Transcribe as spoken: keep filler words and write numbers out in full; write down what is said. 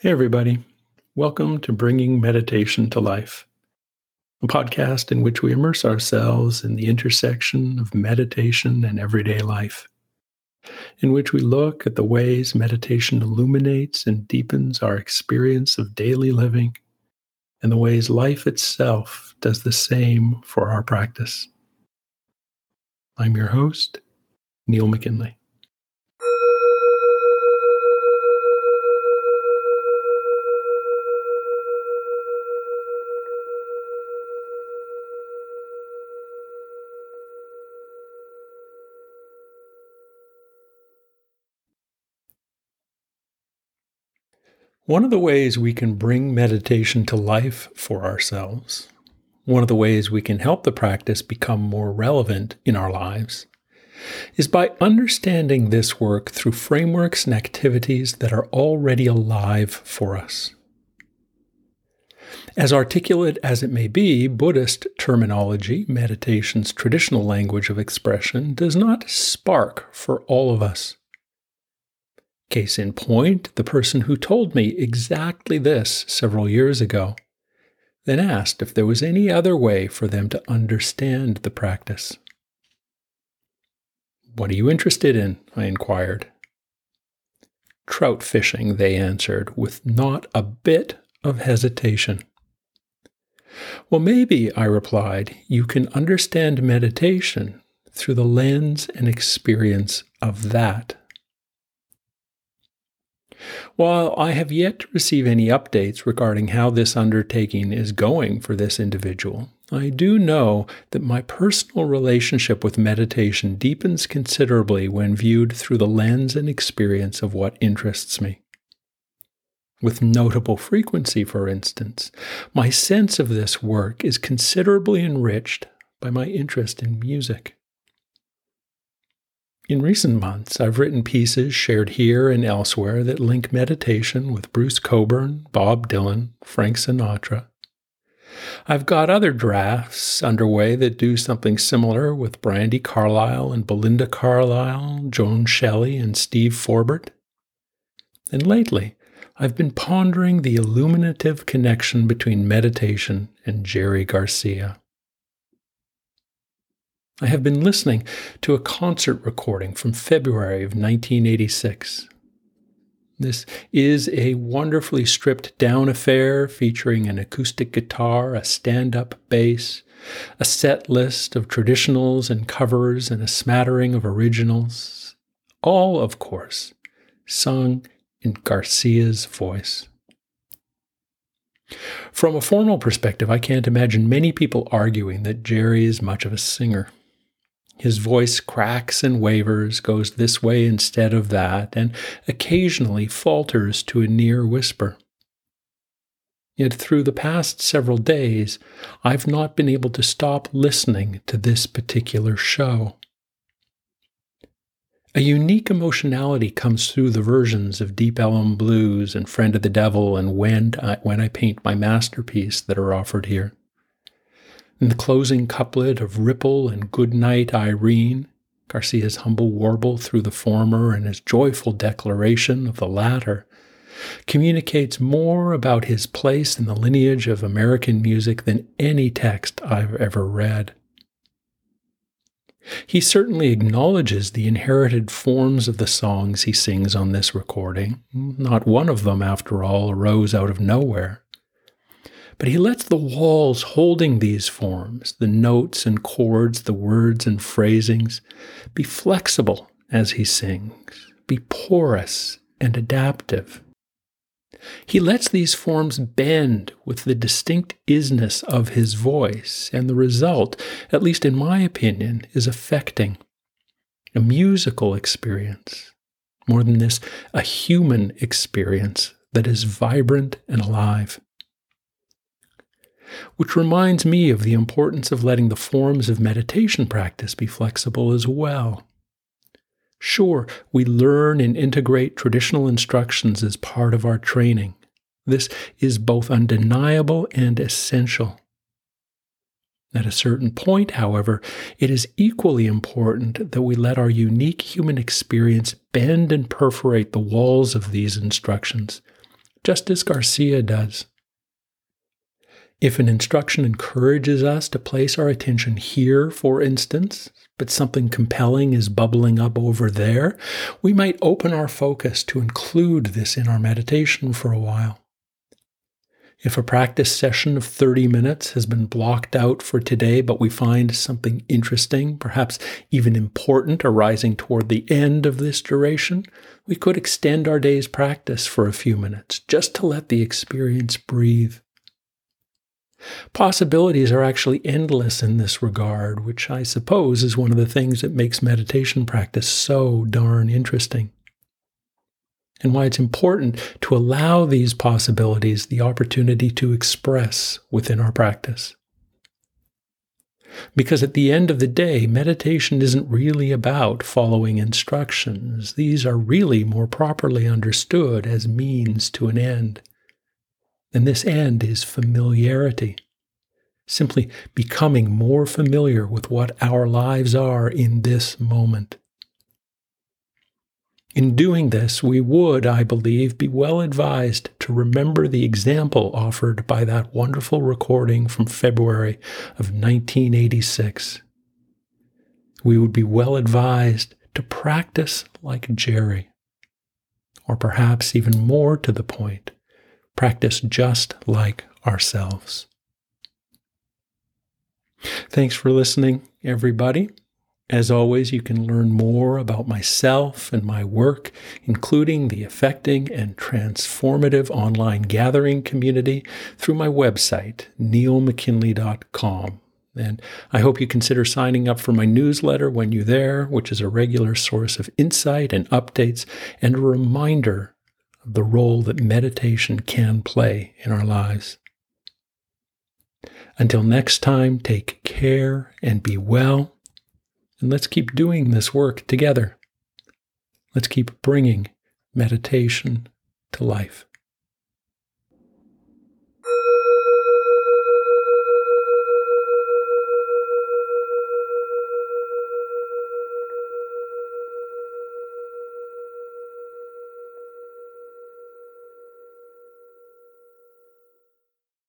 Hey, everybody. Welcome to Bringing Meditation to Life, a podcast in which we immerse ourselves in the intersection of meditation and everyday life, in which we look at the ways meditation illuminates and deepens our experience of daily living and the ways life itself does the same for our practice. I'm your host, Neil McKinley. One of the ways we can bring meditation to life for ourselves, one of the ways we can help the practice become more relevant in our lives, is by understanding this work through frameworks and activities that are already alive for us. As articulate as it may be, Buddhist terminology, meditation's traditional language of expression, does not spark for all of us. Case in point, the person who told me exactly this several years ago then asked if there was any other way for them to understand the practice. "What are you interested in?" I inquired. "Trout fishing," they answered, with not a bit of hesitation. "Well, maybe," I replied, "you can understand meditation through the lens and experience of that." While I have yet to receive any updates regarding how this undertaking is going for this individual, I do know that my personal relationship with meditation deepens considerably when viewed through the lens and experience of what interests me. With notable frequency, for instance, my sense of this work is considerably enriched by my interest in music. In recent months, I've written pieces shared here and elsewhere that link meditation with Bruce Coburn, Bob Dylan, Frank Sinatra. I've got other drafts underway that do something similar with Brandy Carlyle and Belinda Carlyle, Joan Shelley and Steve Forbert. And lately, I've been pondering the illuminative connection between meditation and Jerry Garcia. I have been listening to a concert recording from February of nineteen eighty-six. This is a wonderfully stripped-down affair featuring an acoustic guitar, a stand-up bass, a set list of traditionals and covers, and a smattering of originals, all, of course, sung in Garcia's voice. From a formal perspective, I can't imagine many people arguing that Jerry is much of a singer. His voice cracks and wavers, goes this way instead of that, and occasionally falters to a near whisper. Yet through the past several days, I've not been able to stop listening to this particular show. A unique emotionality comes through the versions of Deep Ellum Blues and Friend of the Devil and When I, When I Paint My Masterpiece that are offered here. In the closing couplet of Ripple and Goodnight, Irene, Garcia's humble warble through the former and his joyful declaration of the latter communicates more about his place in the lineage of American music than any text I've ever read. He certainly acknowledges the inherited forms of the songs he sings on this recording. Not one of them, after all, arose out of nowhere. But he lets the walls holding these forms, the notes and chords, the words and phrasings, be flexible as he sings, be porous and adaptive. He lets these forms bend with the distinct isness of his voice, and the result, at least in my opinion, is affecting, a musical experience. More than this, a human experience that is vibrant and alive. Which reminds me of the importance of letting the forms of meditation practice be flexible as well. Sure, we learn and integrate traditional instructions as part of our training. This is both undeniable and essential. At a certain point, however, it is equally important that we let our unique human experience bend and perforate the walls of these instructions just as Garcia does. If an instruction encourages us to place our attention here, for instance, but something compelling is bubbling up over there, we might open our focus to include this in our meditation for a while. If a practice session of thirty minutes has been blocked out for today, but we find something interesting, perhaps even important, arising toward the end of this duration, we could extend our day's practice for a few minutes, just to let the experience breathe. Possibilities are actually endless in this regard, which I suppose is one of the things that makes meditation practice so darn interesting, and why it's important to allow these possibilities the opportunity to express within our practice. Because at the end of the day, meditation isn't really about following instructions. These are really more properly understood as means to an end. And this end is familiarity, simply becoming more familiar with what our lives are in this moment. In doing this, we would, I believe, be well advised to remember the example offered by that wonderful recording from February of nineteen eighty-six. We would be well advised to practice like Jerry, or perhaps even more to the point, practice just like ourselves. Thanks for listening, everybody. As always, you can learn more about myself and my work, including the affecting and transformative online gathering community, through my website, neil mckinley dot com. And I hope you consider signing up for my newsletter when you're there, which is a regular source of insight and updates and a reminder of the role that meditation can play in our lives. Until next time, take care and be well. And let's keep doing this work together. Let's keep bringing meditation to life.